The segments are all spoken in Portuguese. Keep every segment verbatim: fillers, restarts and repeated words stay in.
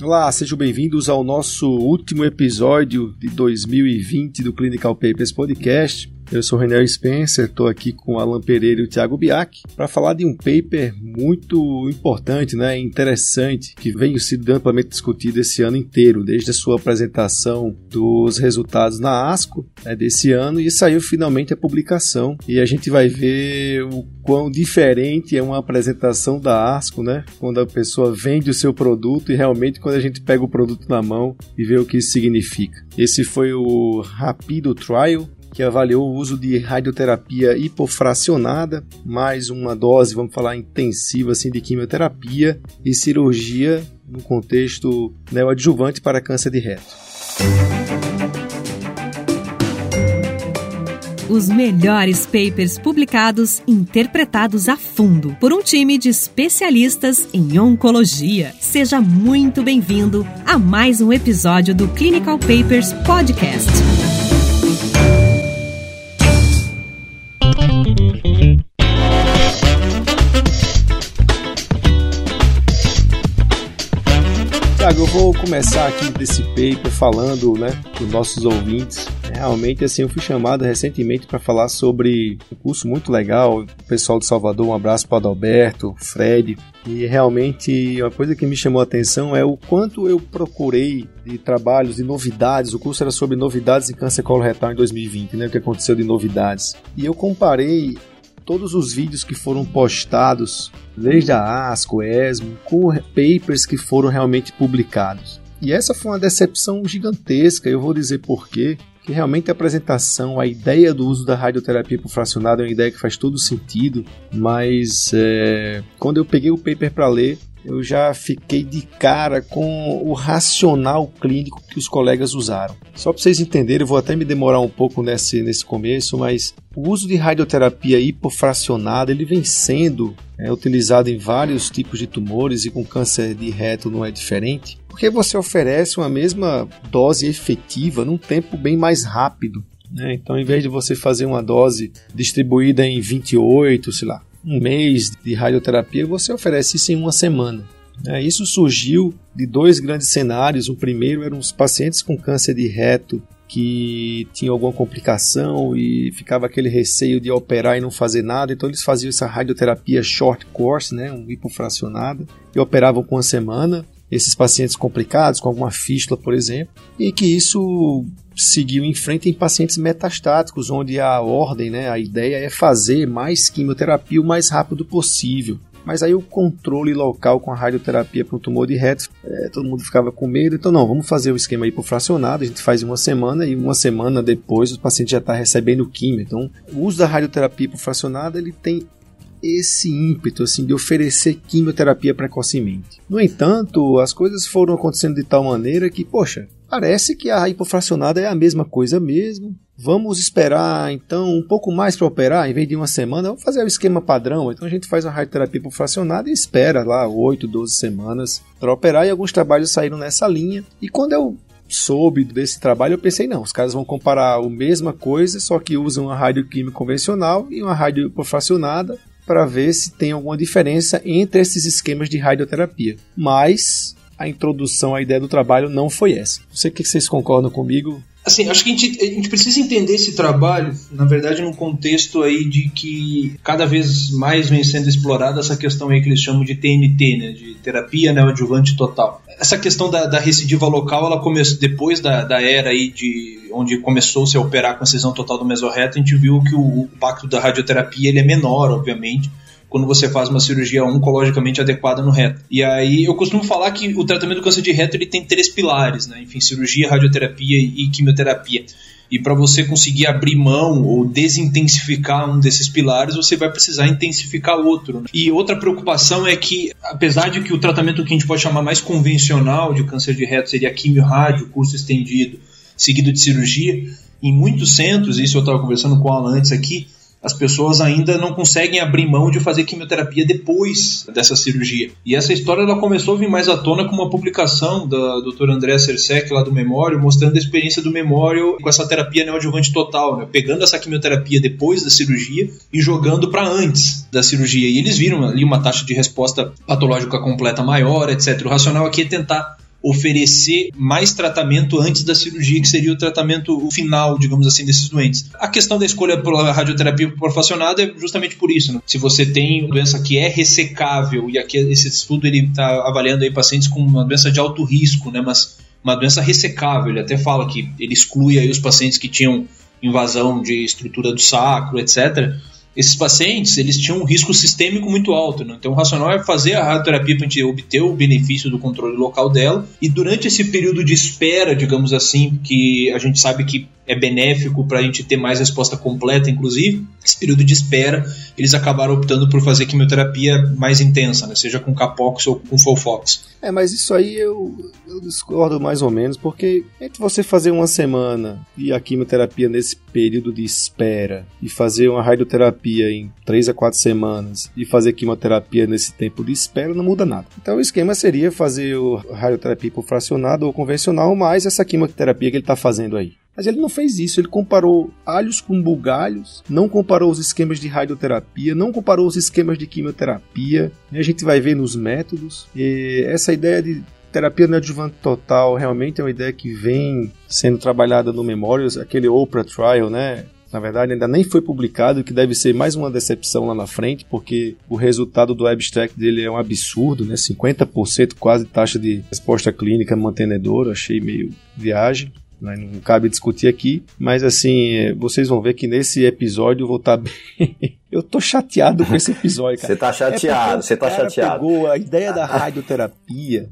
Olá, sejam bem-vindos ao nosso último episódio de dois mil e vinte do Clinical Papers Podcast. Eu sou o René Spencer, estou aqui com o Alan Pereira e o Thiago Biak para falar de um paper muito importante, né, interessante, que vem sendo amplamente discutido esse ano inteiro, desde a sua apresentação dos resultados na ASCO, né, desse ano, e saiu finalmente a publicação. E a gente vai ver o quão diferente é uma apresentação da ASCO, né, quando a pessoa vende o seu produto e realmente quando a gente pega o produto na mão e vê o que isso significa. Esse foi o Rapido Trial, que avaliou o uso de radioterapia hipofracionada, mais uma dose, vamos falar, intensiva assim, de quimioterapia e cirurgia no contexto neoadjuvante para câncer de reto. Os melhores papers publicados, interpretados a fundo por um time de especialistas em oncologia. Seja muito bem-vindo a mais um episódio do Clinical Papers Podcast. Eu vou começar aqui desse paper falando, né, para os nossos ouvintes. Realmente, assim, eu fui chamado recentemente para falar sobre um curso muito legal. O pessoal de Salvador, um abraço para o Adalberto, Fred. E realmente, uma coisa que me chamou a atenção é o quanto eu procurei de trabalhos, de novidades. O curso era sobre novidades em câncer coloretal em dois mil e vinte, né, o que aconteceu de novidades. E eu comparei todos os vídeos que foram postados desde a ASCO, ESMO, com papers que foram realmente publicados. E essa foi uma decepção gigantesca, eu vou dizer por quê. Que realmente a apresentação, a ideia do uso da radioterapia fracionada é uma ideia que faz todo sentido, mas é, quando eu peguei o paper para ler, eu já fiquei de cara com o racional clínico que os colegas usaram. Só para vocês entenderem, eu vou até me demorar um pouco nesse, nesse começo, mas o uso de radioterapia hipofracionada ele vem sendo é, utilizado em vários tipos de tumores e com câncer de reto não é diferente, porque você oferece uma mesma dose efetiva num tempo bem mais rápido, né? Então, em vez de você fazer uma dose distribuída em vinte e oito, sei lá, um mês de radioterapia, você oferece isso em uma semana. Isso surgiu de dois grandes cenários. O primeiro eram os pacientes com câncer de reto que tinham alguma complicação e ficava aquele receio de operar e não fazer nada, então eles faziam essa radioterapia short course, né, um hipofracionada, e operavam com uma semana, esses pacientes complicados, com alguma fístula, por exemplo, e que isso seguiu em frente em pacientes metastáticos, onde a ordem, né, a ideia é fazer mais quimioterapia o mais rápido possível. Mas aí o controle local com a radioterapia para um tumor de reto, é, todo mundo ficava com medo, então não, vamos fazer o esquema hipofracionado, a gente faz uma semana e uma semana depois o paciente já está recebendo quimio. Então o uso da radioterapia hipofracionada ele tem esse ímpeto assim, de oferecer quimioterapia precocemente. No entanto, as coisas foram acontecendo de tal maneira que, poxa, parece que a hipofracionada é a mesma coisa mesmo. Vamos esperar, então, um pouco mais para operar, em vez de uma semana, vamos fazer o esquema padrão. Então a gente faz uma radioterapia hipofracionada e espera lá oito, doze semanas para operar, e alguns trabalhos saíram nessa linha. E quando eu soube desse trabalho, eu pensei, não, os caras vão comparar a mesma coisa, só que usam uma radioquímica convencional e uma radio hipofracionada para ver se tem alguma diferença entre esses esquemas de radioterapia. Mas a introdução, a ideia do trabalho não foi essa. Não sei o que vocês concordam comigo. Assim, acho que a gente, a gente precisa entender esse trabalho, na verdade, num contexto aí de que cada vez mais vem sendo explorada essa questão aí que eles chamam de T N T, né, de terapia neoadjuvante total. Essa questão da, da recidiva local, ela começou depois da, da era aí de onde começou-se a operar com a cisão total do mesorreto, a gente viu que o, o impacto da radioterapia ele é menor, obviamente, quando você faz uma cirurgia oncologicamente adequada no reto. E aí eu costumo falar que o tratamento do câncer de reto ele tem três pilares, né? Enfim, cirurgia, radioterapia e quimioterapia. E para você conseguir abrir mão ou desintensificar um desses pilares, você vai precisar intensificar outro. E outra preocupação é que, apesar de que o tratamento que a gente pode chamar mais convencional de câncer de reto seria quimio-rádio, curso estendido, seguido de cirurgia, em muitos centros, isso eu estava conversando com o Alan antes aqui, as pessoas ainda não conseguem abrir mão de fazer quimioterapia depois dessa cirurgia. E essa história ela começou a vir mais à tona com uma publicação da doutora Andrea Cercek, lá do Memorial, mostrando a experiência do Memorial com essa terapia neoadjuvante total, né? Pegando essa quimioterapia depois da cirurgia e jogando para antes da cirurgia. E eles viram ali uma taxa de resposta patológica completa maior, etcétera. O racional aqui é tentar oferecer mais tratamento antes da cirurgia, que seria o tratamento final, digamos assim, desses doentes. A questão da escolha pela radioterapia porfacionada é justamente por isso, né? Se você tem uma doença que é ressecável, e aqui esse estudo está avaliando aí pacientes com uma doença de alto risco, né? Mas uma doença ressecável, ele até fala que ele exclui aí os pacientes que tinham invasão de estrutura do sacro, etcétera. Esses pacientes, eles tinham um risco sistêmico muito alto, né? Então o racional é fazer a radioterapia para a gente obter o benefício do controle local dela, e durante esse período de espera, digamos assim, que a gente sabe que é benéfico para a gente ter mais resposta completa, inclusive, esse período de espera, eles acabaram optando por fazer quimioterapia mais intensa, né? Seja com Capox ou com FOLFOX. É, mas isso aí eu, eu discordo mais ou menos, porque entre você fazer uma semana e a quimioterapia nesse período de espera, e fazer uma radioterapia em três a quatro semanas, e fazer quimioterapia nesse tempo de espera, não muda nada. Então o esquema seria fazer a radioterapia por fracionado ou convencional, mais essa quimioterapia que ele está fazendo aí. Mas ele não fez isso, ele comparou alhos com bugalhos, não comparou os esquemas de radioterapia, não comparou os esquemas de quimioterapia, e a gente vai ver nos métodos. E essa ideia de terapia neoadjuvante total realmente é uma ideia que vem sendo trabalhada no Memorial, aquele OPRA Trial, né? Na verdade, ainda nem foi publicado, o que deve ser mais uma decepção lá na frente, porque o resultado do abstract dele é um absurdo, né? cinquenta por cento quase taxa de resposta clínica mantenedora, achei meio viagem. Não cabe discutir aqui, mas assim, vocês vão ver que nesse episódio eu vou estar bem... Eu tô chateado com esse episódio, cara. Você tá chateado, você é tá chateado. Pegou a ideia da radioterapia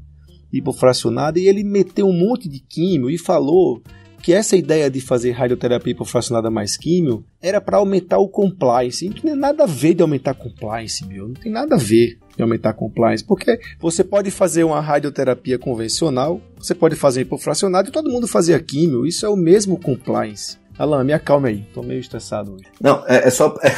hipofracionada e ele meteu um monte de químio e falou que essa ideia de fazer radioterapia hipofracionada mais químio era para aumentar o compliance. E não tem nada a ver de aumentar compliance, meu. Não tem nada a ver de aumentar compliance, porque você pode fazer uma radioterapia convencional, você pode fazer hipofracionado e todo mundo fazer a químio. Isso é o mesmo compliance. Alan, me acalma aí, tô meio estressado hoje. Não, é, é só, é,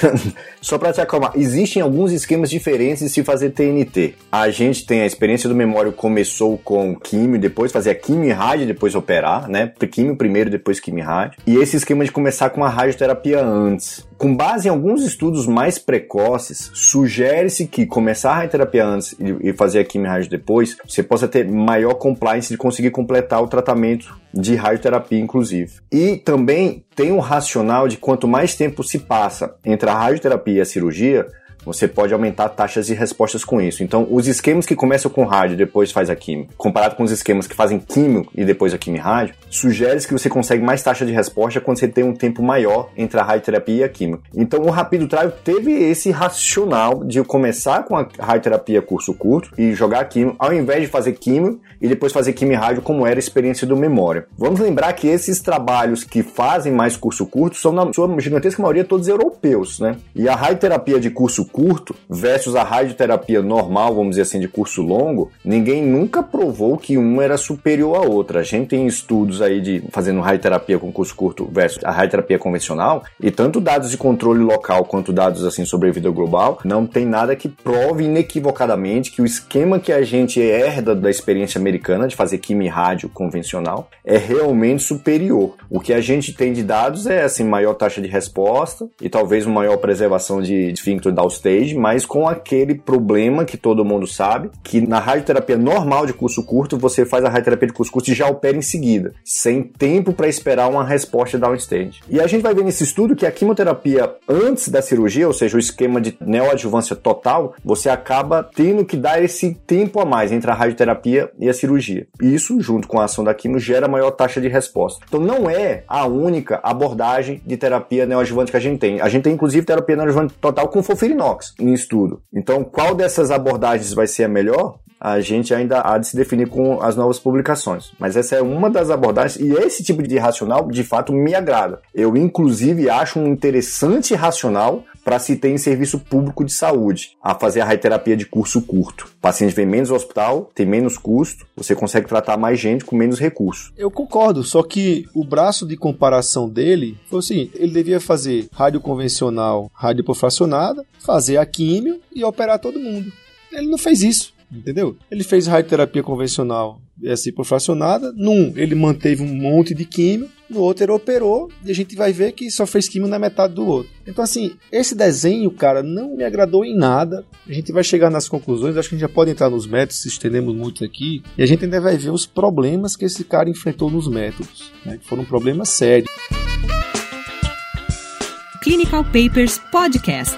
só para te acalmar. Existem alguns esquemas diferentes de se fazer T N T. A gente tem a experiência do Memorial, começou com químio, depois fazer a químio e rádio, depois operar, né? Químio primeiro, depois químio e rádio. E esse esquema de começar com a radioterapia antes. Com base em alguns estudos mais precoces, sugere-se que começar a radioterapia antes e fazer a químio e rádio depois, você possa ter maior compliance de conseguir completar o tratamento de radioterapia, inclusive. E também tem um racional de quanto mais tempo se passa entre a radioterapia e a cirurgia, você pode aumentar taxas e respostas com isso. Então, os esquemas que começam com rádio e depois faz a químio, comparado com os esquemas que fazem químio e depois a químio e rádio, sugere que você consegue mais taxa de resposta quando você tem um tempo maior entre a radioterapia e a químio. Então, o Rapido Trial teve esse racional de começar com a radioterapia curso curto e jogar a químio, ao invés de fazer químio e depois fazer químio e rádio, como era a experiência do Memorial. Vamos lembrar que esses trabalhos que fazem mais curso curto são, na sua gigantesca maioria, todos europeus, né? E a radioterapia de curso curto versus a radioterapia normal, vamos dizer assim, de curso longo, ninguém nunca provou que uma era superior à outra. A gente tem estudos aí de fazendo radioterapia com curso curto versus a radioterapia convencional, e tanto dados de controle local quanto dados assim sobre a vida global, não tem nada que prove inequivocadamente que o esquema que a gente herda da experiência americana de fazer quimio e rádio convencional é realmente superior. O que a gente tem de dados é assim, maior taxa de resposta e talvez uma maior preservação de esfíncter da stage, mas com aquele problema que todo mundo sabe, que na radioterapia normal de curso curto, você faz a radioterapia de curso curto e já opera em seguida, sem tempo para esperar uma resposta downstage. E a gente vai ver nesse estudo que a quimioterapia antes da cirurgia, ou seja, o esquema de neoadjuvância total, você acaba tendo que dar esse tempo a mais entre a radioterapia e a cirurgia. E isso, junto com a ação da quimio, gera maior taxa de resposta. Então não é a única abordagem de terapia neoadjuvante que a gente tem. A gente tem, inclusive, terapia neoadjuvante total com FOLFIRINOX em estudo. Então, qual dessas abordagens vai ser a melhor? A gente ainda há de se definir com as novas publicações. Mas essa é uma das abordagens, e esse tipo de racional, de fato, me agrada. Eu, inclusive, acho um interessante racional para se ter em serviço público de saúde, a fazer a radioterapia de curso curto. O paciente vem menos ao hospital, tem menos custo, você consegue tratar mais gente com menos recurso. Eu concordo, só que o braço de comparação dele foi o seguinte, ele devia fazer rádio convencional, rádio hipofracionada, fazer a químio e operar todo mundo. Ele não fez isso, entendeu? Ele fez radioterapia convencional cipofracionada. Num, ele manteve um monte de químio, no outro ele operou, e a gente vai ver que só fez químio na metade do outro. Então, assim, esse desenho, cara, não me agradou em nada. A gente vai chegar nas conclusões, acho que a gente já pode entrar nos métodos, se estendemos muito aqui, e a gente ainda vai ver os problemas que esse cara enfrentou nos métodos, né, que foram um problema sério. Clinical Papers Podcast.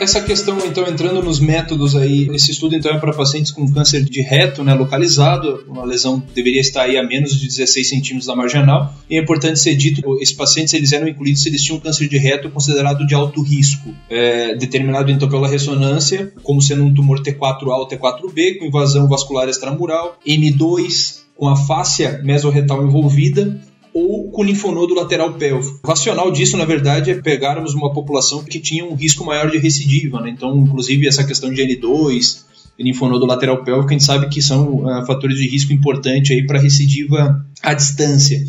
Essa questão, então, entrando nos métodos aí, esse estudo, então, é para pacientes com câncer de reto, né, localizado, uma lesão deveria estar aí a menos de dezesseis centímetros da marginal, e é importante ser dito que esses pacientes, eles eram incluídos se eles tinham câncer de reto considerado de alto risco, é, determinado, então, pela ressonância, como sendo um tumor T quatro A ou T quatro B, com invasão vascular extramural, M dois, com a fáscia mesorretal envolvida, ou com linfonodo lateral pélvico. O racional disso, na verdade, é pegarmos uma população que tinha um risco maior de recidiva, né? Então, inclusive, essa questão de N dois, linfonodo lateral pélvico, a gente sabe que são uh, fatores de risco importantes para recidiva à distância.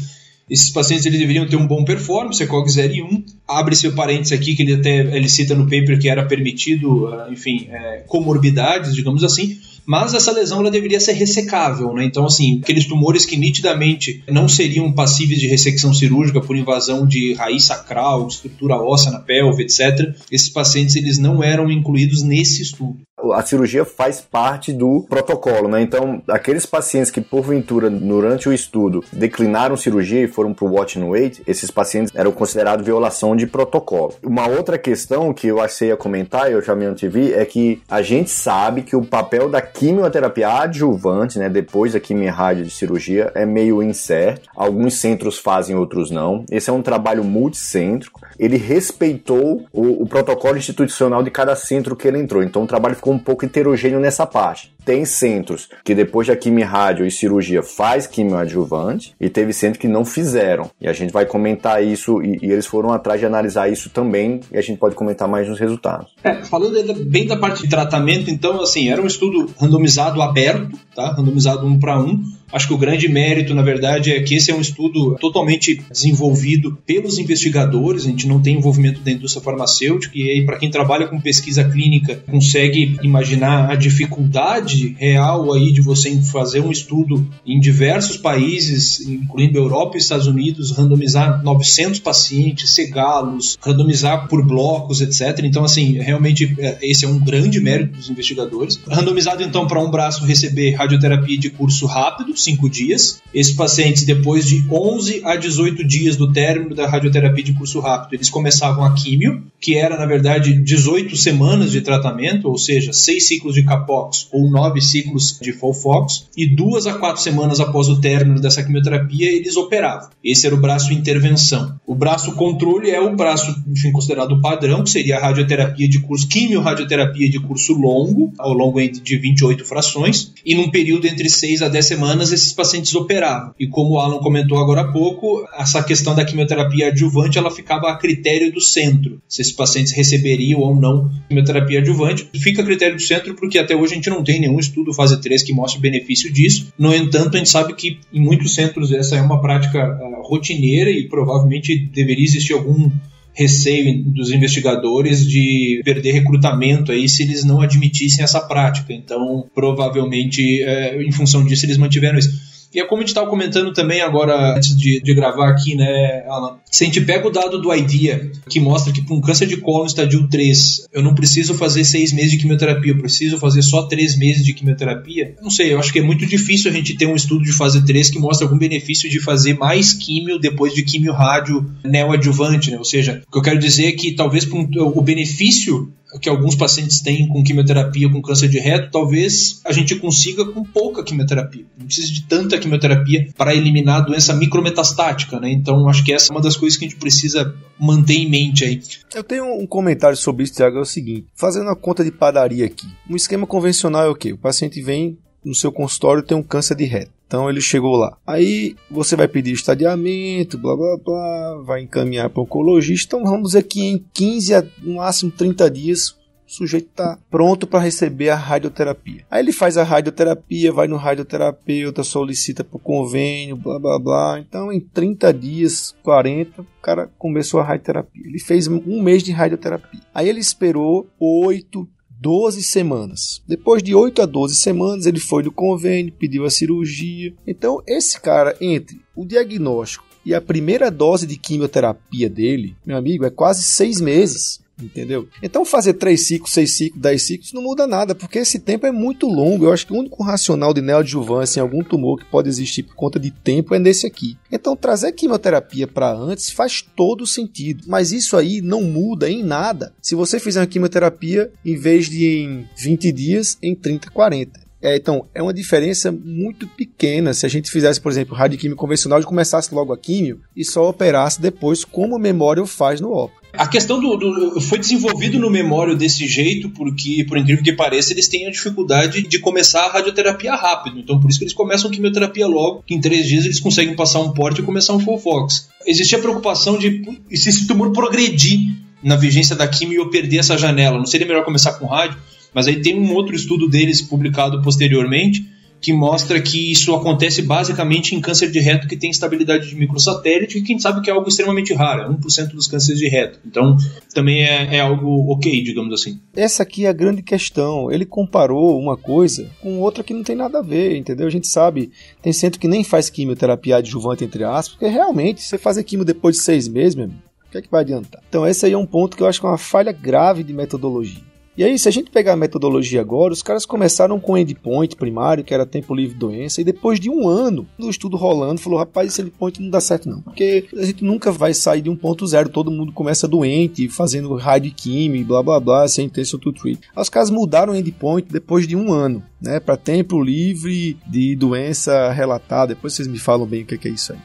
Esses pacientes, eles deveriam ter um bom performance, C O G zero e um. Abre-se o parênteses aqui, que ele até ele cita no paper que era permitido, uh, enfim, uh, comorbidades, digamos assim, mas essa lesão ela deveria ser ressecável, né? Então, assim, aqueles tumores que nitidamente não seriam passíveis de ressecção cirúrgica por invasão de raiz sacral, de estrutura óssea na pelve, etcétera, esses pacientes eles não eram incluídos nesse estudo. A cirurgia faz parte do protocolo, né? Então, aqueles pacientes que, porventura, durante o estudo, declinaram cirurgia e foram para o watch and wait, esses pacientes eram considerados violação de protocolo. Uma outra questão que eu achei a comentar, e eu já me antevi, é que a gente sabe que o papel da quimioterapia adjuvante, né, depois da quimio-rádio de cirurgia, é meio incerto. Alguns centros fazem, outros não. Esse é um trabalho multicêntrico. Ele respeitou o, o protocolo institucional de cada centro que ele entrou. Então, o trabalho ficou um pouco heterogêneo nessa parte. Tem centros que depois da quimio-rádio e cirurgia faz quimioadjuvante e teve centros que não fizeram. E a gente vai comentar isso e, e eles foram atrás de analisar isso também e a gente pode comentar mais nos resultados. É, falando bem da parte de tratamento, então, assim, era um estudo randomizado aberto, tá? Randomizado um para um. Acho que o grande mérito, na verdade, é que esse é um estudo totalmente desenvolvido pelos investigadores, a gente não tem envolvimento da indústria farmacêutica, e aí para quem trabalha com pesquisa clínica consegue imaginar a dificuldade real aí de você fazer um estudo em diversos países, incluindo Europa e Estados Unidos, randomizar novecentos pacientes, segá-los, randomizar por blocos, etcétera. Então, assim, realmente esse é um grande mérito dos investigadores. Randomizado, então, para um braço receber radioterapia de curso rápido, cinco dias. Esses pacientes, depois de onze a dezoito dias do término da radioterapia de curso rápido, eles começavam a químio, que era, na verdade, dezoito semanas de tratamento, ou seja, seis ciclos de Capox ou nove ciclos de FOLFOX, e duas a quatro semanas após o término dessa quimioterapia, eles operavam. Esse era o braço intervenção. O braço controle é o braço, enfim, considerado padrão, que seria a radioterapia de curso, quimio-radioterapia de curso longo, ao longo de vinte e oito frações, e num período entre seis a dez semanas, esses pacientes operavam. E como o Alan comentou agora há pouco, essa questão da quimioterapia adjuvante, ela ficava a critério do centro, se esses pacientes receberiam ou não quimioterapia adjuvante. Fica a critério do centro porque até hoje a gente não tem nenhum estudo fase três que mostre o benefício disso. No entanto, a gente sabe que em muitos centros essa é uma prática uh, rotineira e provavelmente deveria existir algum receio dos investigadores de perder recrutamento aí se eles não admitissem essa prática. Então, provavelmente, é, em função disso, eles mantiveram isso. E é como a gente estava comentando também agora, antes de, de gravar aqui, né, Alan? Se a gente pega o dado do IDEA, que mostra que para um câncer de cólon estadio três, eu não preciso fazer seis meses de quimioterapia, eu preciso fazer só três meses de quimioterapia. Não sei, eu acho que é muito difícil a gente ter um estudo de fase três que mostra algum benefício de fazer mais químio depois de quimio-rádio neoadjuvante, né? Ou seja, o que eu quero dizer é que talvez um, o benefício que alguns pacientes têm com quimioterapia, com câncer de reto, talvez a gente consiga com pouca quimioterapia. Não precisa de tanta quimioterapia para eliminar a doença micrometastática, né? Então, acho que essa é uma das coisas que a gente precisa manter em mente aí. Eu tenho um comentário sobre isso, Thiago, é o seguinte. Fazendo a conta de padaria aqui, um esquema convencional é o quê? O paciente vem no seu consultório, tem um câncer de reto. Então, ele chegou lá. Aí, você vai pedir estadiamento, blá, blá, blá, vai encaminhar para o oncologista. Então, vamos dizer que em quinze, a, no máximo trinta dias, o sujeito está pronto para receber a radioterapia. Aí, ele faz a radioterapia, vai no radioterapeuta, solicita para o convênio, blá, blá, blá. Então, em trinta dias, quarenta, o cara começou a radioterapia. Ele fez um mês de radioterapia. Aí, ele esperou oito doze semanas. Depois de oito a doze semanas, ele foi no convênio, pediu a cirurgia. Então, esse cara, entre o diagnóstico e a primeira dose de quimioterapia dele, meu amigo, é quase seis meses. Entendeu? Então fazer três ciclos, seis ciclos, dez ciclos não muda nada, porque esse tempo é muito longo. Eu acho que o único racional de neoadjuvância em algum tumor que pode existir por conta de tempo é nesse aqui. Então trazer quimioterapia para antes faz todo sentido, mas isso aí não muda em nada se você fizer uma quimioterapia em vez de em vinte dias, em trinta, quarenta. É, então, é uma diferença muito pequena se a gente fizesse, por exemplo, radioquímio convencional e começasse logo a químio e só operasse depois, como o Memorial faz no O P R A. A questão do, do... Foi desenvolvido no Memorial desse jeito porque, por incrível que pareça, eles têm a dificuldade de começar a radioterapia rápido. Então, por isso que eles começam a quimioterapia logo, que em três dias eles conseguem passar um porte e começar um FOLFOX. Existia a preocupação de se esse tumor progredir na vigência da químio e eu perder essa janela. Não seria melhor começar com rádio? Mas aí tem um outro estudo deles publicado posteriormente que mostra que isso acontece basicamente em câncer de reto que tem estabilidade de microsatélite, que quem sabe que é algo extremamente raro, um por cento dos cânceres de reto. Então, também é, é algo ok, digamos assim. Essa aqui é a grande questão. Ele comparou uma coisa com outra que não tem nada a ver, entendeu? A gente sabe, tem centro que nem faz quimioterapia adjuvante, entre aspas, porque realmente, você fazer quimio depois de seis meses, meu amigo, o que é que vai adiantar? Então, esse aí é um ponto que eu acho que é uma falha grave de metodologia. E aí, se a gente pegar a metodologia agora, os caras começaram com endpoint primário, que era tempo livre de doença, e depois de um ano do estudo rolando, falou, rapaz, esse endpoint não dá certo não, porque a gente nunca vai sair de um ponto zero, todo mundo começa doente, fazendo rádio e químio, blá blá blá, sem intention to treat. Os caras mudaram o endpoint depois de um ano, né, para tempo livre de doença relatada, depois vocês me falam bem o que é isso aí.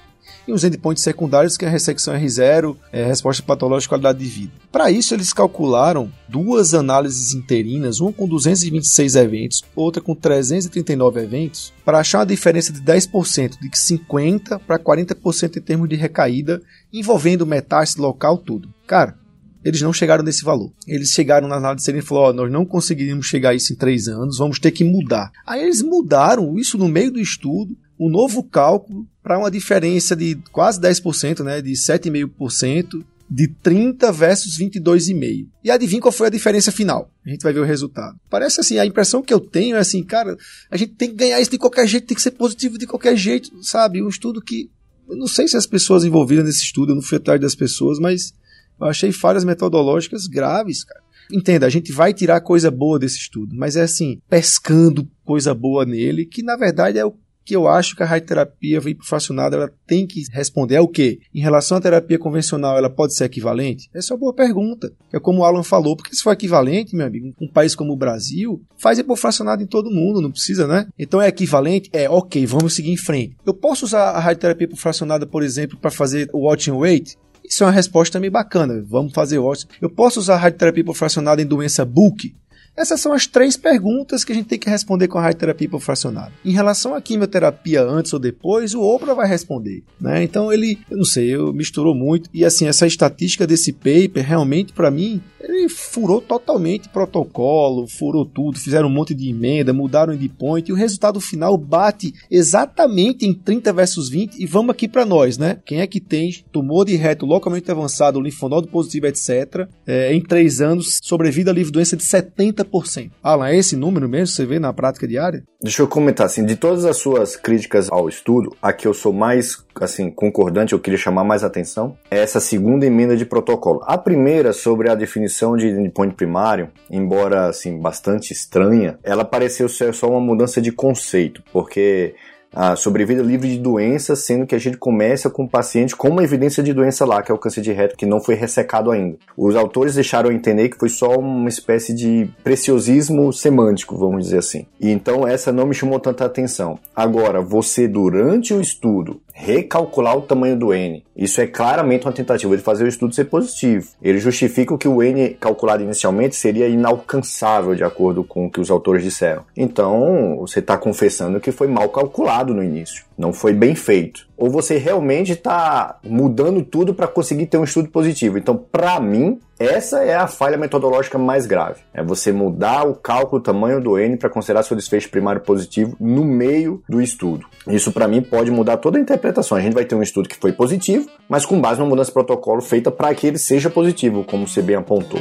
E os endpoints secundários, que é a ressecção R zero, é resposta patológica e qualidade de vida. Para isso, eles calcularam duas análises interinas, uma com duzentos e vinte e seis eventos, outra com trezentos e trinta e nove eventos, para achar uma diferença de dez por cento, de cinquenta por cento para quarenta por cento em termos de recaída, envolvendo metástase local, tudo. Cara, eles não chegaram nesse valor. Eles chegaram na análise serina e falaram, ó, nós não conseguiríamos chegar a isso em três anos, vamos ter que mudar. Aí eles mudaram isso no meio do estudo, um novo cálculo para uma diferença de quase dez por cento, né, de sete vírgula cinco por cento, de trinta versus vinte e dois vírgula cinco por cento. E adivinha qual foi a diferença final? A gente vai ver o resultado. Parece assim, a impressão que eu tenho é assim, cara, a gente tem que ganhar isso de qualquer jeito, tem que ser positivo de qualquer jeito, sabe? Um estudo que, eu não sei se as pessoas envolvidas nesse estudo, eu não fui atrás das pessoas, mas eu achei falhas metodológicas graves, cara. Entenda, a gente vai tirar coisa boa desse estudo, mas é assim, pescando coisa boa nele, que na verdade é o que eu acho que a radioterapia fracionada ela tem que responder é o quê? Em relação à terapia convencional, ela pode ser equivalente? Essa é uma boa pergunta. É como o Alan falou, porque se for equivalente, meu amigo, um país como o Brasil, faz fracionada em todo mundo, não precisa, né? Então é equivalente? É, ok, vamos seguir em frente. Eu posso usar a radioterapia fracionada, por exemplo, para fazer o watch and wait? Isso é uma resposta meio bacana, vamos fazer watch. Eu posso usar a radioterapia fracionada em doença bulk? Essas são as três perguntas que a gente tem que responder com a radioterapia fracionada. Em relação à quimioterapia antes ou depois, o OPRA vai responder, né? Então ele, eu não sei, eu misturou muito. E assim, essa estatística desse paper, realmente para mim, ele furou totalmente protocolo, furou tudo, fizeram um monte de emenda, mudaram o endpoint. E o resultado final bate exatamente em trinta versus vinte. E vamos aqui para nós, né? Quem é que tem tumor de reto localmente avançado, linfonodo positivo, etcétera. É, em três anos, sobrevida livre de doença de setenta por cento. Alan, é esse número mesmo que você vê na prática diária? Deixa eu comentar, assim, de todas as suas críticas ao estudo, a que eu sou mais, assim, concordante, eu queria chamar mais atenção, é essa segunda emenda de protocolo. A primeira, sobre a definição de endpoint primário, embora, assim, bastante estranha, ela pareceu ser só uma mudança de conceito, porque a sobrevida livre de doença, sendo que a gente começa com o paciente com uma evidência de doença lá, que é o câncer de reto, que não foi ressecado ainda. Os autores deixaram entender que foi só uma espécie de preciosismo semântico, vamos dizer assim. E então essa não me chamou tanta atenção. Agora, você durante o estudo recalcular o tamanho do N, isso é claramente uma tentativa de fazer o estudo ser positivo. Ele justifica que o N calculado inicialmente seria inalcançável, de acordo com o que os autores disseram. Então, você está confessando que foi mal calculado no início, não foi bem feito. Ou você realmente está mudando tudo para conseguir ter um estudo positivo. Então, para mim, essa é a falha metodológica mais grave. É você mudar o cálculo, o tamanho do N para considerar seu desfecho primário positivo no meio do estudo. Isso, para mim, pode mudar toda a interpretação. A gente vai ter um estudo que foi positivo, mas com base numa mudança de protocolo feita para que ele seja positivo, como você bem apontou.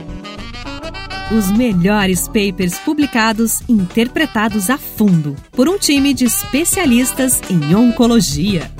Os melhores papers publicados e interpretados a fundo por um time de especialistas em oncologia.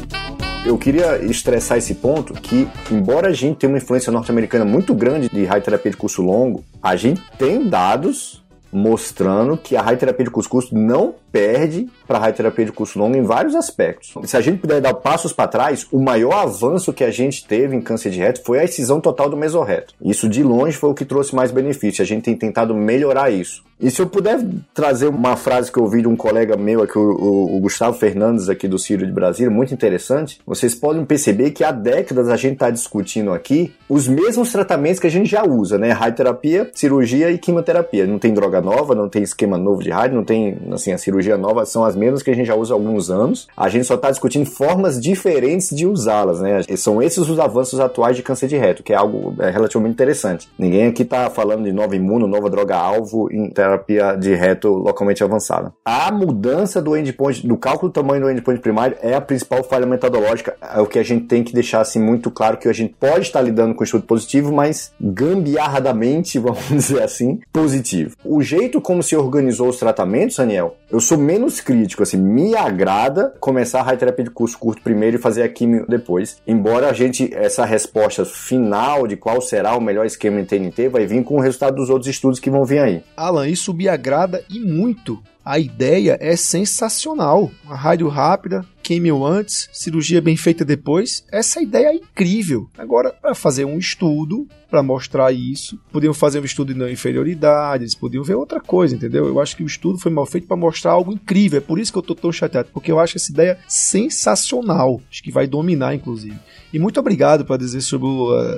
Eu queria estressar esse ponto que, embora a gente tenha uma influência norte-americana muito grande de radioterapia de curso longo, a gente tem dados mostrando que a radioterapia de curso curto não perde para a radioterapia de curso longo em vários aspectos. Se a gente puder dar passos para trás, o maior avanço que a gente teve em câncer de reto foi a excisão total do mesorreto. Isso, de longe, foi o que trouxe mais benefício. A gente tem tentado melhorar isso. E se eu puder trazer uma frase que eu ouvi de um colega meu, aqui, o, o Gustavo Fernandes, aqui do Ciro de Brasília, muito interessante, vocês podem perceber que há décadas a gente está discutindo aqui os mesmos tratamentos que a gente já usa, né? Radioterapia, cirurgia e quimioterapia. Não tem droga nova, não tem esquema novo de rádio, não tem, assim, a cirurgia nova são as mesmas que a gente já usa há alguns anos. A gente só está discutindo formas diferentes de usá-las, né? São esses os avanços atuais de câncer de reto, que é algo relativamente interessante. Ninguém aqui está falando de nova imuno, nova droga-alvo, em terapia de reto localmente avançada. A mudança do endpoint, do cálculo do tamanho do endpoint primário é a principal falha metodológica, é o que a gente tem que deixar assim muito claro, que a gente pode estar lidando com o estudo positivo, mas gambiarradamente, vamos dizer assim, positivo. O jeito como se organizou os tratamentos, Daniel, eu sou menos crítico, assim, me agrada começar a radioterapia de curso curto primeiro e fazer a quimio depois, embora a gente, essa resposta final de qual será o melhor esquema em T N T vai vir com o resultado dos outros estudos que vão vir aí. Alan, isso me agrada e muito. A ideia é sensacional. Uma rádio rápida, químio antes, cirurgia bem feita depois. Essa ideia é incrível. Agora, para fazer um estudo, para mostrar isso, podiam fazer um estudo de não inferioridade, eles podiam ver outra coisa, entendeu? Eu acho que o estudo foi mal feito para mostrar algo incrível. É por isso que eu tô tão chateado, porque eu acho essa ideia sensacional. Acho que vai dominar, inclusive. E muito obrigado para dizer sobre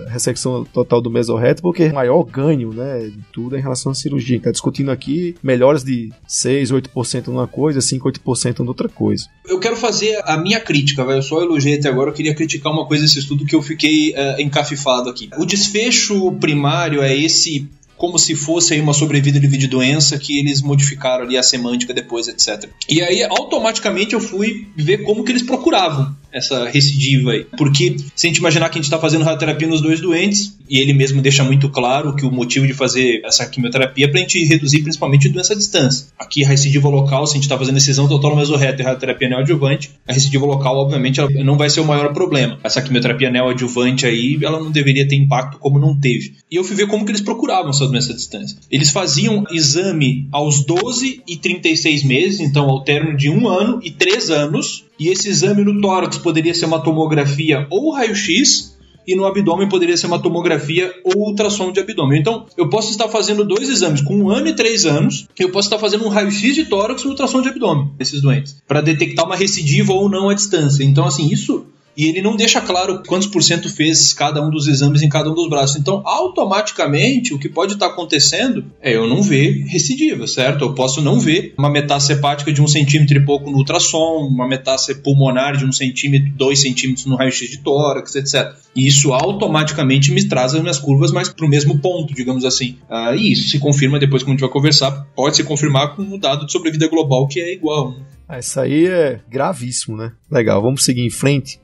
a ressecção total do mesorreto, porque é o maior ganho, né, de tudo em relação à cirurgia. A gente tá discutindo aqui melhores de seis, oito por cento numa coisa, cinco, oito por cento noutra coisa. Eu quero fazer a minha crítica, velho. Eu só elogiei até agora, eu queria criticar uma coisa desse estudo que eu fiquei uh, encafifado aqui. O desfecho primário é esse, como se fosse aí uma sobrevida de doença que eles modificaram ali a semântica depois, etcétera. E aí, automaticamente, eu fui ver como que eles procuravam essa recidiva aí. Porque, se a gente imaginar que a gente está fazendo radioterapia nos dois doentes, e ele mesmo deixa muito claro que o motivo de fazer essa quimioterapia é para a gente reduzir principalmente a doença à distância. Aqui, a recidiva local, se a gente está fazendo excisão total no mesorreto e radioterapia neoadjuvante, a recidiva local, obviamente, ela não vai ser o maior problema. Essa quimioterapia neoadjuvante aí, ela não deveria ter impacto como não teve. E eu fui ver como que eles procuravam essa doença à distância. Eles faziam exame aos doze e trinta e seis meses, então ao término de um ano e três anos, e esse exame no tórax poderia ser uma tomografia ou raio-x, e no abdômen poderia ser uma tomografia ou ultrassom de abdômen. Então, eu posso estar fazendo dois exames com um ano e três anos, eu posso estar fazendo um raio-x de tórax e um ultrassom de abdômen desses doentes, para detectar uma recidiva ou não à distância. Então, assim, isso... E ele não deixa claro quantos por cento fez cada um dos exames em cada um dos braços. Então, automaticamente, o que pode estar acontecendo é eu não ver recidiva, certo? Eu posso não ver uma metástase hepática de um centímetro e pouco no ultrassom, uma metástase pulmonar de um centímetro, dois centímetros no raio-x de tórax, etcétera. E isso automaticamente me traz as minhas curvas mais para o mesmo ponto, digamos assim. Ah, e isso se confirma depois que a gente vai conversar, pode se confirmar com o dado de sobrevida global que é igual, né? Ah, isso aí é gravíssimo, né? Legal, vamos seguir em frente.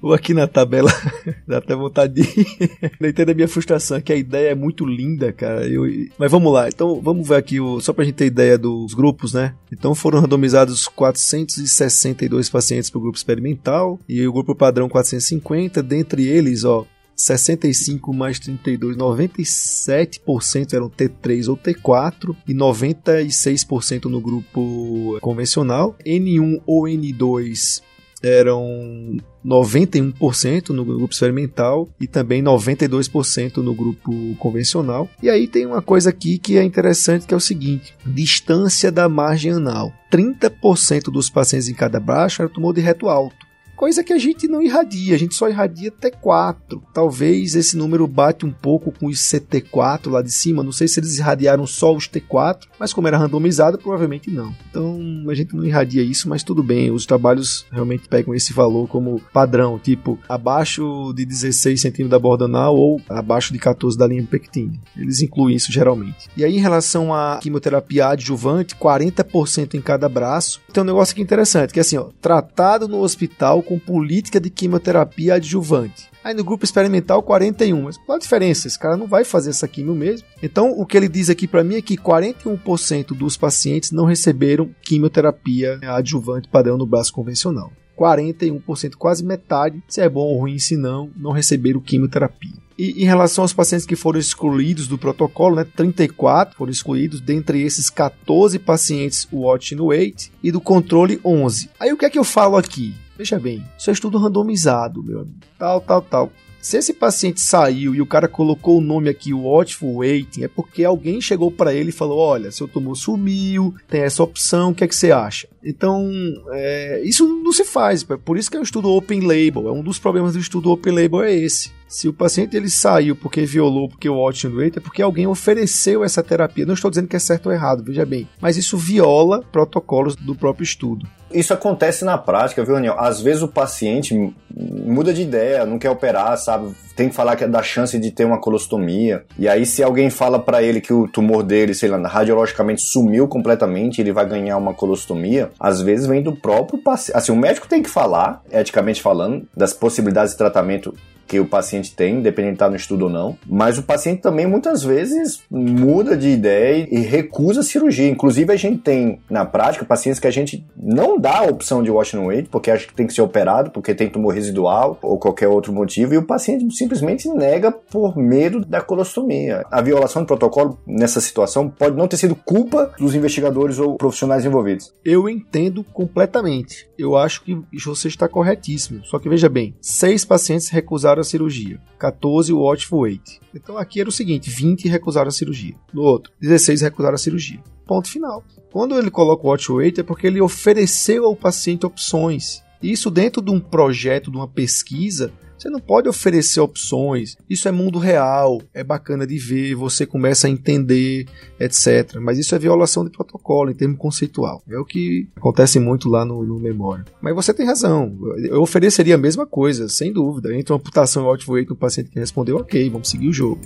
Ou aqui na tabela, dá até vontade de... Não entendo a minha frustração, que a ideia é muito linda, cara. Eu... Mas vamos lá, então vamos ver aqui, o... só pra gente ter ideia dos grupos, né? Então foram randomizados quatrocentos e sessenta e dois pacientes pro grupo experimental, e o grupo padrão quatrocentos e cinquenta, dentre eles, ó, sessenta e cinco mais trinta e dois, noventa e sete por cento eram T três ou T quatro e noventa e seis por cento no grupo convencional. N um ou N dois eram noventa e um por cento no grupo experimental e também noventa e dois por cento no grupo convencional. E aí tem uma coisa aqui que é interessante, que é o seguinte: distância da margem anal. trinta por cento dos pacientes em cada braço era tumor de reto alto. Coisa que a gente não irradia, a gente só irradia T quatro. Talvez esse número bate um pouco com os C T quatro lá de cima, não sei se eles irradiaram só os T quatro, mas como era randomizado, provavelmente não. Então a gente não irradia isso, mas tudo bem, os trabalhos realmente pegam esse valor como padrão, tipo abaixo de dezesseis centímetros da borda anal ou abaixo de quatorze da linha pectina. Eles incluem isso geralmente. E aí em relação à quimioterapia adjuvante, quarenta por cento em cada braço. Tem um negócio aqui interessante, que é assim, ó, tratado no hospital com com política de quimioterapia adjuvante. Aí no grupo experimental, quarenta e um. Mas qual a diferença? Esse cara não vai fazer essa quimio mesmo. Então, o que ele diz aqui para mim é que quarenta e um por cento dos pacientes não receberam quimioterapia adjuvante padrão no braço convencional. quarenta e um por cento, quase metade, se é bom ou ruim, se não, não receberam quimioterapia. E em relação aos pacientes que foram excluídos do protocolo, né, trinta e quatro foram excluídos, dentre esses quatorze pacientes watch and wait e do controle onze. Aí o que é que eu falo aqui? Veja bem, isso é estudo randomizado, meu amigo, tal, tal, tal. Se esse paciente saiu e o cara colocou o nome aqui, o Watchful Waiting, é porque alguém chegou para ele e falou, olha, seu tumor sumiu, tem essa opção, o que é que você acha? Então, é, isso não se faz, por isso que é um estudo Open Label, é um dos problemas do estudo Open Label é esse. Se o paciente ele saiu porque violou, porque o watch and wait, é porque alguém ofereceu essa terapia. Não estou dizendo que é certo ou errado, veja bem. Mas isso viola protocolos do próprio estudo. Isso acontece na prática, viu, Daniel? Às vezes o paciente muda de ideia, não quer operar, sabe? Tem que falar que é da chance de ter uma colostomia. E aí se alguém fala pra ele que o tumor dele, sei lá, radiologicamente sumiu completamente, ele vai ganhar uma colostomia, às vezes vem do próprio paciente. Assim, o médico tem que falar, eticamente falando, das possibilidades de tratamento que o paciente tem, dependendo de estar no estudo ou não, mas o paciente também muitas vezes muda de ideia e recusa a cirurgia. Inclusive a gente tem na prática pacientes que a gente não dá a opção de watch and wait porque acha que tem que ser operado, porque tem tumor residual ou qualquer outro motivo, e o paciente simplesmente nega por medo da colostomia. A violação do protocolo nessa situação pode não ter sido culpa dos investigadores ou profissionais envolvidos. Eu entendo completamente. Eu acho que você está corretíssimo. Só que veja bem, seis pacientes recusaram a cirurgia, quatorze o watchful wait. Então aqui era o seguinte, vinte recusaram a cirurgia, no outro, dezesseis recusaram a cirurgia. Ponto final. Quando ele coloca o watchful wait é porque ele ofereceu ao paciente opções. Isso dentro de um projeto, de uma pesquisa, você não pode oferecer opções. Isso é mundo real, é bacana de ver, você começa a entender, etcétera. Mas isso é violação de protocolo, em termo conceitual. É o que acontece muito lá no, no Memorial. Mas você tem razão. Eu ofereceria a mesma coisa, sem dúvida. Entre uma amputação e outro wait, um paciente que respondeu, ok, vamos seguir o jogo.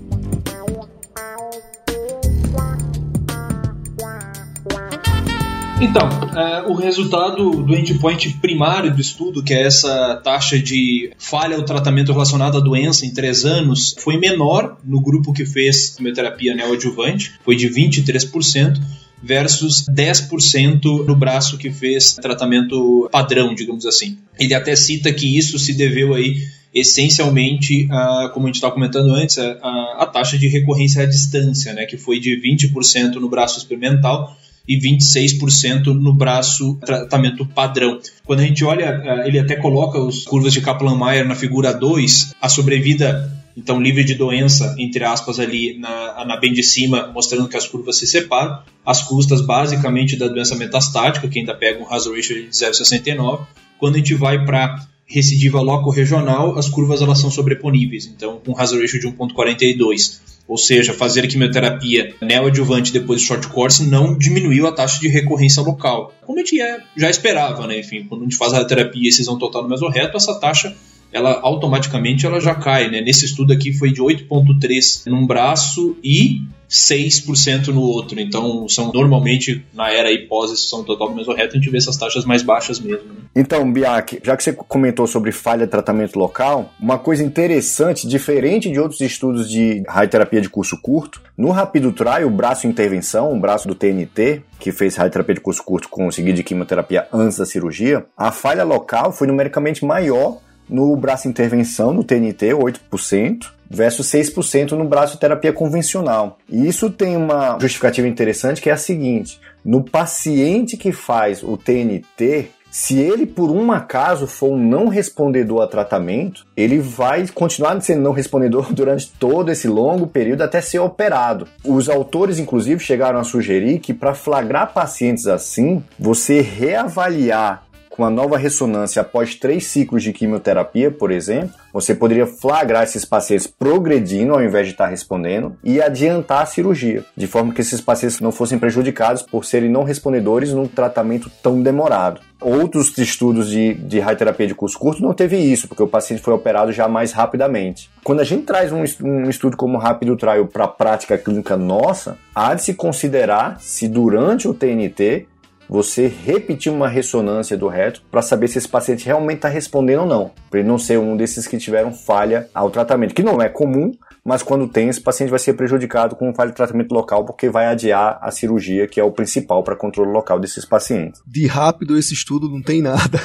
Então, uh, o resultado do endpoint primário do estudo, que é essa taxa de falha ao tratamento relacionado à doença em três anos, foi menor no grupo que fez quimioterapia neoadjuvante, foi de vinte e três por cento, versus dez por cento no braço que fez tratamento padrão, digamos assim. Ele até cita que isso se deveu aí essencialmente, a, como a gente estava comentando antes, a, a, a taxa de recorrência à distância, né, que foi de vinte por cento no braço experimental, e vinte e seis por cento no braço tratamento padrão. Quando a gente olha, ele até coloca as curvas de Kaplan-Meier na figura dois, a sobrevida, então, livre de doença, entre aspas, ali na, na bem de cima, mostrando que as curvas se separam, as custas basicamente da doença metastática, que ainda pega um hazard ratio de zero vírgula sessenta e nove. Quando a gente vai para recidiva loco-regional, as curvas elas são sobreponíveis, então, com um hazard ratio de um vírgula quarenta e dois. Ou seja, fazer quimioterapia neoadjuvante depois do short course não diminuiu a taxa de recorrência local. Como a gente já esperava, né? Enfim, quando a gente faz a terapia e excisão total no mesorreto, essa taxa ela automaticamente ela já cai, né? Nesse estudo aqui foi de oito vírgula três por cento num braço e seis por cento no outro. Então, são normalmente, na era pós-excisão total do mesorreto, a gente vê essas taxas mais baixas mesmo. Né? Então, Biak, já que você comentou sobre falha de tratamento local, uma coisa interessante, diferente de outros estudos de radioterapia de curso curto, no Rapido Trial, o braço intervenção, o braço do T N T, que fez radioterapia de curso curto com seguida de quimioterapia antes da cirurgia, a falha local foi numericamente maior no braço intervenção, no T N T, oito por cento, versus seis por cento no braço terapia convencional. E isso tem uma justificativa interessante, que é a seguinte: no paciente que faz o T N T, se ele, por um acaso, for um não respondedor a tratamento, ele vai continuar sendo não respondedor durante todo esse longo período até ser operado. Os autores, inclusive, chegaram a sugerir que, para flagrar pacientes assim, você reavaliar com a nova ressonância após três ciclos de quimioterapia, por exemplo, você poderia flagrar esses pacientes progredindo ao invés de estar respondendo e adiantar a cirurgia, de forma que esses pacientes não fossem prejudicados por serem não respondedores num tratamento tão demorado. Outros estudos de, de radioterapia de curso curto não teve isso, porque o paciente foi operado já mais rapidamente. Quando a gente traz um, um estudo como o Rapido Trial para a prática clínica nossa, há de se considerar se durante o T N T você repetir uma ressonância do reto para saber se esse paciente realmente está respondendo ou não, para ele não ser um desses que tiveram falha ao tratamento, que não é comum, mas quando tem, esse paciente vai ser prejudicado com falha de tratamento local, porque vai adiar a cirurgia, que é o principal para controle local desses pacientes. De rápido esse estudo não tem nada.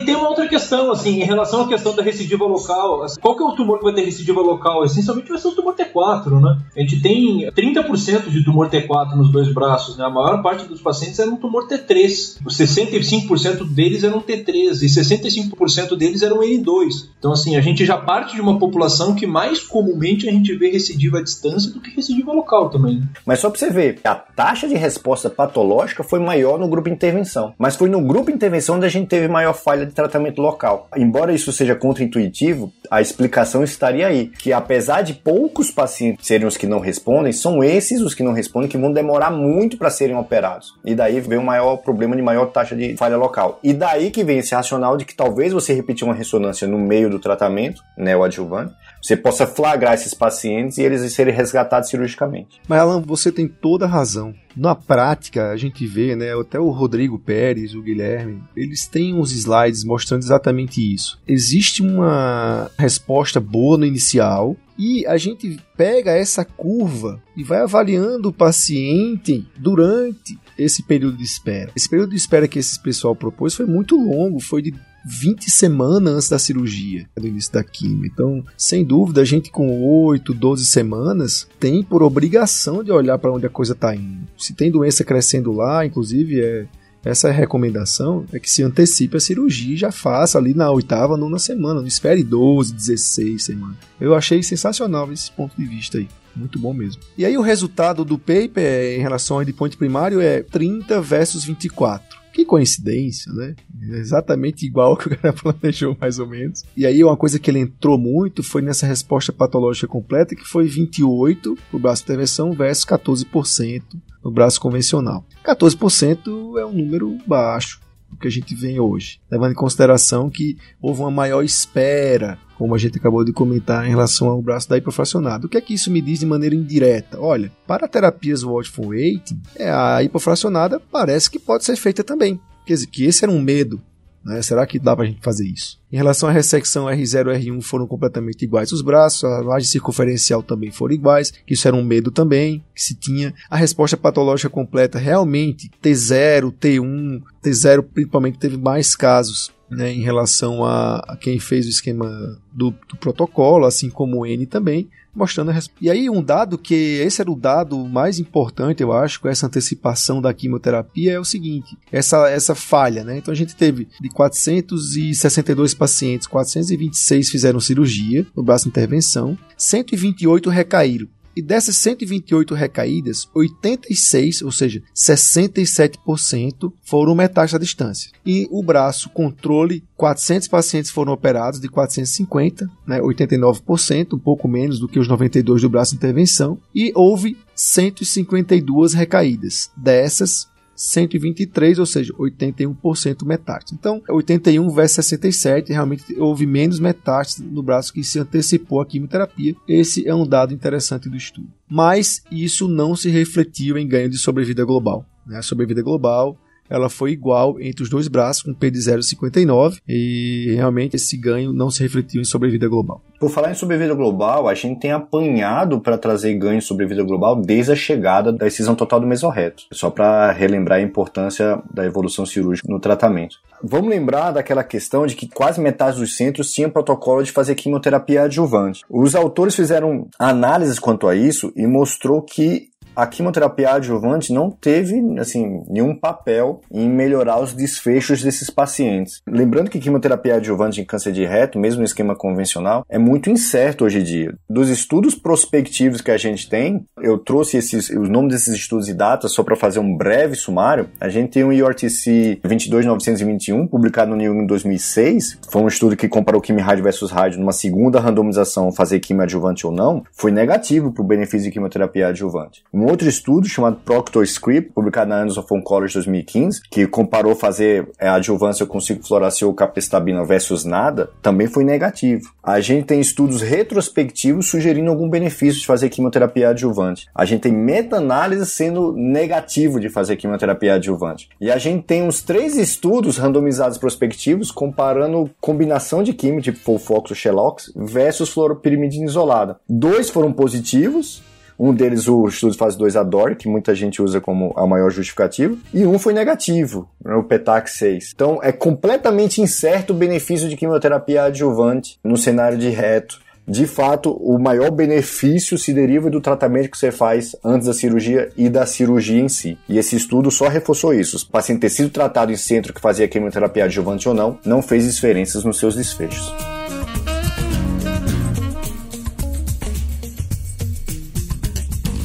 E tem uma outra questão, assim, em relação à questão da recidiva local, assim, qual que é o tumor que vai ter recidiva local? Essencialmente vai ser o tumor T quatro, né? A gente tem trinta por cento de tumor T quatro nos dois braços, né? A maior parte dos pacientes era um tumor T três, sessenta e cinco por cento deles eram T três e sessenta e cinco por cento deles eram N dois. Então, assim, a gente já parte de uma população que mais comumente a gente vê recidiva à distância do que recidiva local também, né? Mas só pra você ver, a taxa de resposta patológica foi maior no grupo intervenção, mas foi no grupo intervenção onde a gente teve maior falha de tratamento local. Embora isso seja contraintuitivo, a explicação estaria aí, que apesar de poucos pacientes serem os que não respondem, são esses os que não respondem que vão demorar muito para serem operados. E daí vem o maior problema de maior taxa de falha local. E daí que vem esse racional de que talvez você repetir uma ressonância no meio do tratamento, né, o adjuvante, você possa flagrar esses pacientes e eles serem resgatados cirurgicamente. Mas, Alan, você tem toda a razão. Na prática, a gente vê, né, até o Rodrigo Pérez, o Guilherme, eles têm uns slides mostrando exatamente isso. Existe uma resposta boa no inicial e a gente pega essa curva e vai avaliando o paciente durante esse período de espera. Esse período de espera que esse pessoal propôs foi muito longo, foi de vinte semanas antes da cirurgia, do início da quimio. Então, sem dúvida, a gente com oito, doze semanas tem por obrigação de olhar para onde a coisa está indo. Se tem doença crescendo lá, inclusive, é, essa recomendação é que se antecipe a cirurgia e já faça ali na oitava, nona semana. Não espere doze, dezesseis semanas. Eu achei sensacional esse ponto de vista aí. Muito bom mesmo. E aí o resultado do paper em relação ao endpoint primário é trinta versus vinte e quatro. Que coincidência, né? Exatamente igual que o cara planejou, mais ou menos. E aí uma coisa que ele entrou muito foi nessa resposta patológica completa, que foi vinte e oito por cento no braço de intervenção versus quatorze por cento no braço convencional. quatorze por cento é um número baixo do que a gente vê hoje, levando em consideração que houve uma maior espera, como a gente acabou de comentar, em relação ao braço da hipofracionada. O que é que isso me diz de maneira indireta? Olha, para terapias watchful waiting, a hipofracionada parece que pode ser feita também. Quer dizer, que esse era um medo, né? Será que dá para a gente fazer isso? Em relação à ressecção R zero e R um foram completamente iguais os braços, a margem circunferencial também foram iguais, que isso era um medo também, que se tinha. A resposta patológica completa realmente, T zero, T um, T zero principalmente teve mais casos, né, em relação a, a quem fez o esquema do, do protocolo, assim como o N também, mostrando a resposta. E aí um dado que, esse era o dado mais importante, eu acho, com essa antecipação da quimioterapia, é o seguinte, essa, essa falha, né, então a gente teve de quatrocentos e sessenta e dois pacientes, quatrocentos e vinte e seis fizeram cirurgia no braço de intervenção, cento e vinte e oito recaíram. E dessas cento e vinte e oito recaídas, oitenta e seis, ou seja, sessenta e sete por cento foram metástase à distância. E o braço controle, quatrocentos pacientes foram operados de quatrocentos e cinquenta, né, oitenta e nove por cento, um pouco menos do que os noventa e dois do braço de intervenção. E houve cento e cinquenta e duas recaídas. Dessas, cento e vinte e três, ou seja, oitenta e um por cento metástase. Então, oitenta e um versus sessenta e sete, realmente houve menos metástase no braço que se antecipou à quimioterapia. Esse é um dado interessante do estudo. Mas isso não se refletiu em ganho de sobrevida global, né? A sobrevida global, ela foi igual entre os dois braços, com P de zero vírgula cinquenta e nove, e realmente esse ganho não se refletiu em sobrevida global. Por falar em sobrevida global, a gente tem apanhado para trazer ganho em sobrevida global desde a chegada da excisão total do mesorreto, só para relembrar a importância da evolução cirúrgica no tratamento. Vamos lembrar daquela questão de que quase metade dos centros tinha protocolo de fazer quimioterapia adjuvante. Os autores fizeram análises quanto a isso e mostrou que a quimioterapia adjuvante não teve, assim, nenhum papel em melhorar os desfechos desses pacientes. Lembrando que quimioterapia adjuvante em câncer de reto, mesmo no esquema convencional, é muito incerto hoje em dia. Dos estudos prospectivos que a gente tem, eu trouxe esses, os nomes desses estudos e datas só para fazer um breve sumário. A gente tem o E O R T C vinte e dois mil novecentos e vinte e um, publicado no New England em dois mil e seis. Foi um estudo que comparou quimio rádio versus rádio numa segunda randomização, fazer quimio adjuvante ou não. Foi negativo para o benefício de quimioterapia adjuvante. um outro estudo chamado Proctor Script, publicado na Annals of Oncology dois mil e quinze, que comparou fazer a adjuvância com cinco-fluoracil ou capecitabina versus nada, também foi negativo. A gente tem estudos retrospectivos sugerindo algum benefício de fazer quimioterapia adjuvante. A gente tem meta-análise sendo negativo de fazer quimioterapia adjuvante. E a gente tem uns três estudos randomizados prospectivos comparando combinação de quimio, tipo FOLFOX ou Xelox, versus fluoropyrimidina isolada. Dois foram positivos, um deles o estudo de fase dois Ador, que muita gente usa como a maior justificativa, e um foi negativo, o PETAC seis. Então é completamente incerto o benefício de quimioterapia adjuvante no cenário de reto. De fato, o maior benefício se deriva do tratamento que você faz antes da cirurgia e da cirurgia em si. E esse estudo só reforçou isso. O paciente ter sido tratado em centro que fazia quimioterapia adjuvante ou não, não fez diferenças nos seus desfechos.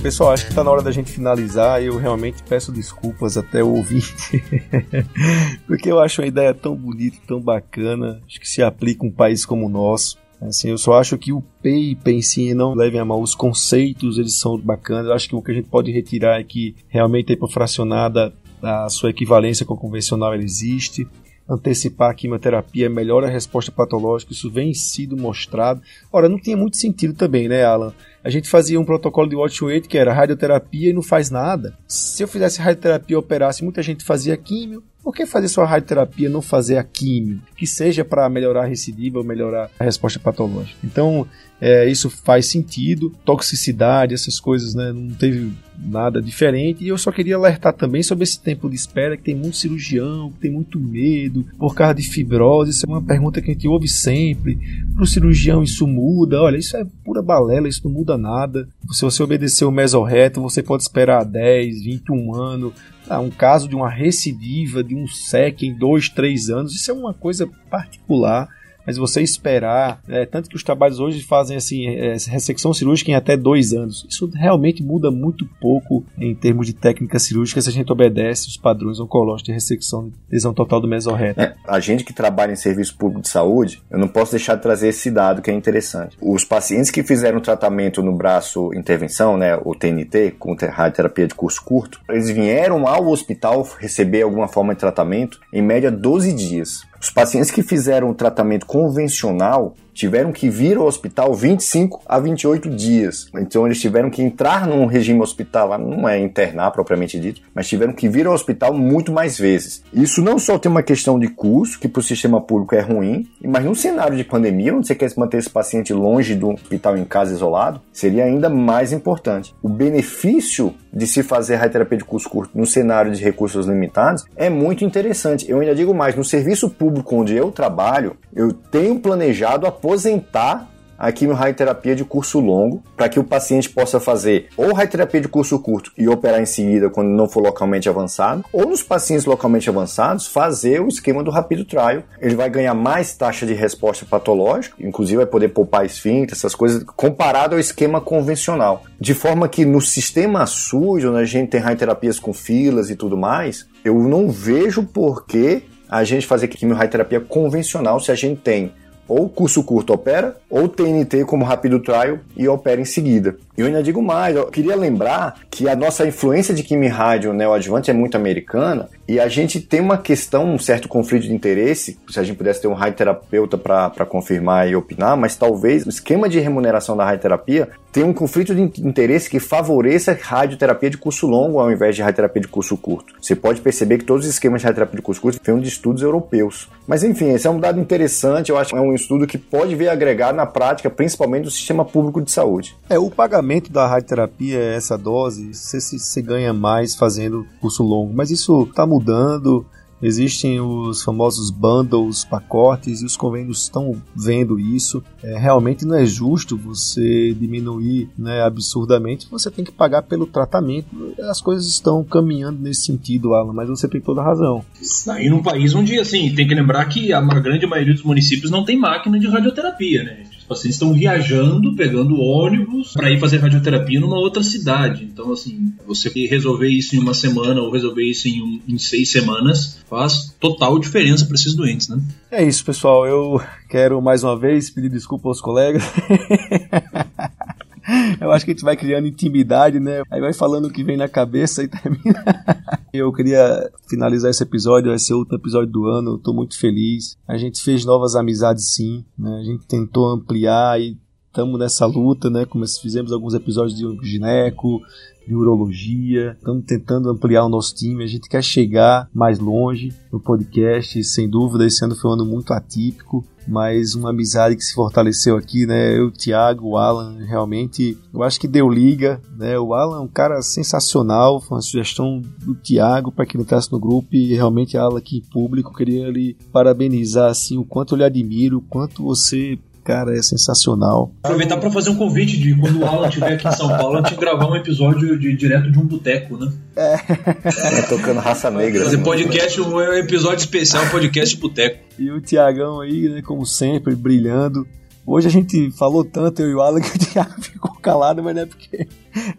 Pessoal, acho que está na hora da gente finalizar. Eu realmente peço desculpas até o ouvinte, porque eu acho a ideia tão bonita, tão bacana. Acho que se aplica a um país como o nosso. Assim, eu só acho que o paper em si não levem a mal, os conceitos eles são bacanas. Eu acho que o que a gente pode retirar é que realmente a hipofracionada, a sua equivalência com a convencional, ela existe. Antecipar a quimioterapia melhora a resposta patológica, isso vem sido mostrado. Ora, não tinha muito sentido também, né, Alan? A gente fazia um protocolo de Watch oito que era radioterapia e não faz nada. Se eu fizesse radioterapia e operasse, muita gente fazia químio. Por que fazer só a radioterapia e não fazer a químio? Que seja para melhorar a recidiva ou melhorar a resposta patológica. Então, é, isso faz sentido. Toxicidade, essas coisas, né, não teve nada diferente. E eu só queria alertar também sobre esse tempo de espera, que tem muito cirurgião, que tem muito medo, por causa de fibrose. Isso é uma pergunta que a gente ouve sempre. Para o cirurgião isso muda. Olha, isso é pura balela, isso não muda nada. Se você obedecer o mesorreto, você pode esperar dez, vinte e um anos... Ah, um caso de uma recidiva, de um S E C em dois, três anos, isso é uma coisa particular, mas você esperar, é, tanto que os trabalhos hoje fazem assim, é, ressecção cirúrgica em até dois anos, isso realmente muda muito pouco em termos de técnica cirúrgica se a gente obedece os padrões oncológicos de ressecção de lesão total do mesorreto. É, a gente que trabalha em serviço público de saúde, eu não posso deixar de trazer esse dado que é interessante. Os pacientes que fizeram tratamento no braço intervenção, né, o T N T, com radioterapia de curso curto, eles vieram ao hospital receber alguma forma de tratamento em média doze dias. Os pacientes que fizeram o tratamento convencional tiveram que vir ao hospital vinte e cinco a vinte e oito dias. Então eles tiveram que entrar num regime hospitalar, não é internar propriamente dito, mas tiveram que vir ao hospital muito mais vezes. Isso não só tem uma questão de custo, que para o sistema público é ruim, mas num cenário de pandemia, onde você quer manter esse paciente longe do hospital, em casa, isolado, seria ainda mais importante. O benefício de se fazer radioterapia de curso curto num cenário de recursos limitados é muito interessante. Eu ainda digo mais, no serviço público onde eu trabalho, eu tenho planejado a aposentar a quimio-radioterapia de curso longo para que o paciente possa fazer ou radioterapia de curso curto e operar em seguida quando não for localmente avançado, ou nos pacientes localmente avançados fazer o esquema do Rapido Trial. Ele vai ganhar mais taxa de resposta patológica, inclusive vai poder poupar esfíncter, essas coisas, comparado ao esquema convencional. De forma que no sistema SUS, onde a gente tem radioterapias com filas e tudo mais, eu não vejo por que a gente fazer quimio-radioterapia convencional se a gente tem ou curso curto opera, ou T N T como Rapido Trial e opera em seguida. E eu ainda digo mais, eu queria lembrar que a nossa influência de quimio-rádio neoadjuvante é muito americana, e a gente tem uma questão, um certo conflito de interesse, se a gente pudesse ter um radioterapeuta para confirmar e opinar, mas talvez o esquema de remuneração da radioterapia tenha um conflito de interesse que favoreça a radioterapia de curso longo ao invés de radioterapia de curso curto. Você pode perceber que todos os esquemas de radioterapia de curso curto vêm de estudos europeus. Mas enfim, esse é um dado interessante, eu acho que é um estudo que pode vir agregar na prática, principalmente do sistema público de saúde. É, o pagamento da radioterapia, essa dose, você se, se ganha mais fazendo curso longo, mas isso está mudando. mudando, existem os famosos bundles, pacotes, e os convênios estão vendo isso. É, realmente não é justo você diminuir, né, absurdamente, você tem que pagar pelo tratamento. As coisas estão caminhando nesse sentido, Alan, mas você tem toda a razão. E num país onde, assim, tem que lembrar que a grande maioria dos municípios não tem máquina de radioterapia, né? Os pacientes estão viajando, pegando ônibus para ir fazer radioterapia numa outra cidade. Então, assim, você resolver isso em uma semana ou resolver isso em, um, em seis semanas faz total diferença para esses doentes, né? É isso, pessoal. Eu quero mais uma vez pedir desculpa aos colegas. Eu acho que a gente vai criando intimidade, né? Aí vai falando o que vem na cabeça e termina. Eu queria finalizar esse episódio, vai ser outro episódio do ano, eu tô muito feliz. A gente fez novas amizades, sim, né? A gente tentou ampliar e estamos nessa luta, né? Como fizemos alguns episódios de gineco, de urologia, estamos tentando ampliar o nosso time, a gente quer chegar mais longe no podcast, sem dúvida, esse ano foi um ano muito atípico, mas uma amizade que se fortaleceu aqui, né, eu, o Thiago, o Alan, realmente, eu acho que deu liga, né, o Alan é um cara sensacional, foi uma sugestão do Thiago para que ele entrasse no grupo, e realmente, Alan, aqui em público, queria lhe parabenizar, assim, o quanto eu lhe admiro, o quanto você... Cara, é sensacional. Aproveitar para fazer um convite de quando o Alan estiver aqui em São Paulo, a gente gravar um episódio de, direto de um boteco, né? É. é. Tocando raça negra. Fazer podcast, um episódio especial, podcast de boteco. E o Thiagão aí, né, como sempre, brilhando. Hoje a gente falou tanto, eu e o Alan, que o Thiago ficou calado, mas não é porque...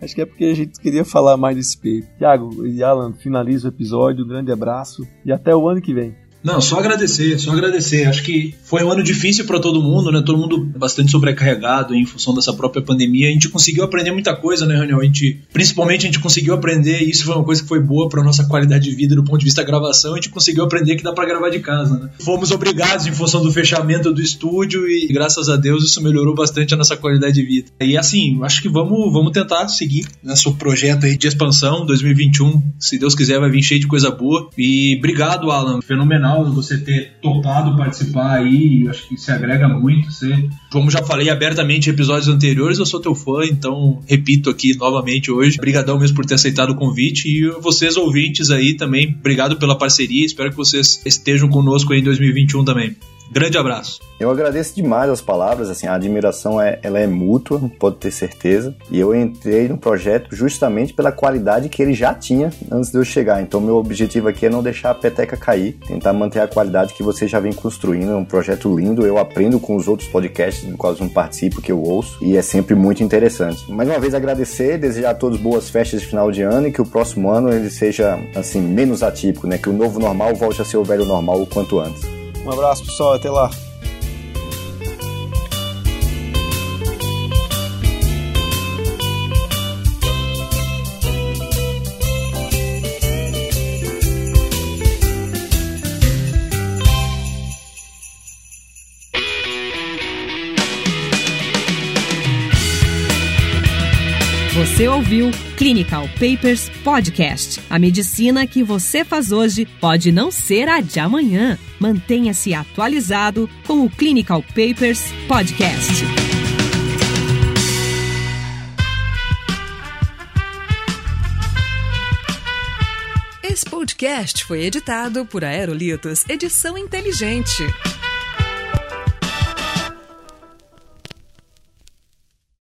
Acho que é porque a gente queria falar mais desse peito. Thiago e Alan, finaliza o episódio, um grande abraço e até o ano que vem. Não, só agradecer, só agradecer. Acho que foi um ano difícil para todo mundo, né? Todo mundo bastante sobrecarregado em função dessa própria pandemia. A gente conseguiu aprender muita coisa, né, Raniel? A gente, principalmente a gente conseguiu aprender, e isso foi uma coisa que foi boa para nossa qualidade de vida do ponto de vista da gravação. A gente conseguiu aprender que dá para gravar de casa, né? Fomos obrigados em função do fechamento do estúdio e, graças a Deus, isso melhorou bastante a nossa qualidade de vida. E assim, acho que vamos, vamos tentar seguir nosso projeto aí de expansão dois mil e vinte e um. Se Deus quiser, vai vir cheio de coisa boa. E obrigado, Alan. Fenomenal você ter topado participar aí, acho que se agrega muito. Você... Como já falei abertamente em episódios anteriores, eu sou teu fã, então repito aqui novamente hoje, obrigadão mesmo por ter aceitado o convite, e vocês ouvintes aí também, obrigado pela parceria, espero que vocês estejam conosco aí em dois mil e vinte e um também. Grande abraço. Eu agradeço demais as palavras, assim, a admiração é, ela é mútua, pode ter certeza, e eu entrei no projeto justamente pela qualidade que ele já tinha antes de eu chegar, então meu objetivo aqui é não deixar a peteca cair, tentar manter a qualidade que você já vem construindo, é um projeto lindo, eu aprendo com os outros podcasts do qual eu não participo, que eu ouço, e é sempre muito interessante. Mais uma vez agradecer, desejar a todos boas festas de final de ano, e que o próximo ano ele seja, assim, menos atípico, né, que o novo normal volte a ser o velho normal o quanto antes. Um abraço, pessoal, até lá. Você ouviu Clinical Papers Podcast. A medicina que você faz hoje pode não ser a de amanhã. Mantenha-se atualizado com o Clinical Papers Podcast. Esse podcast foi editado por Aerolitos Edição Inteligente.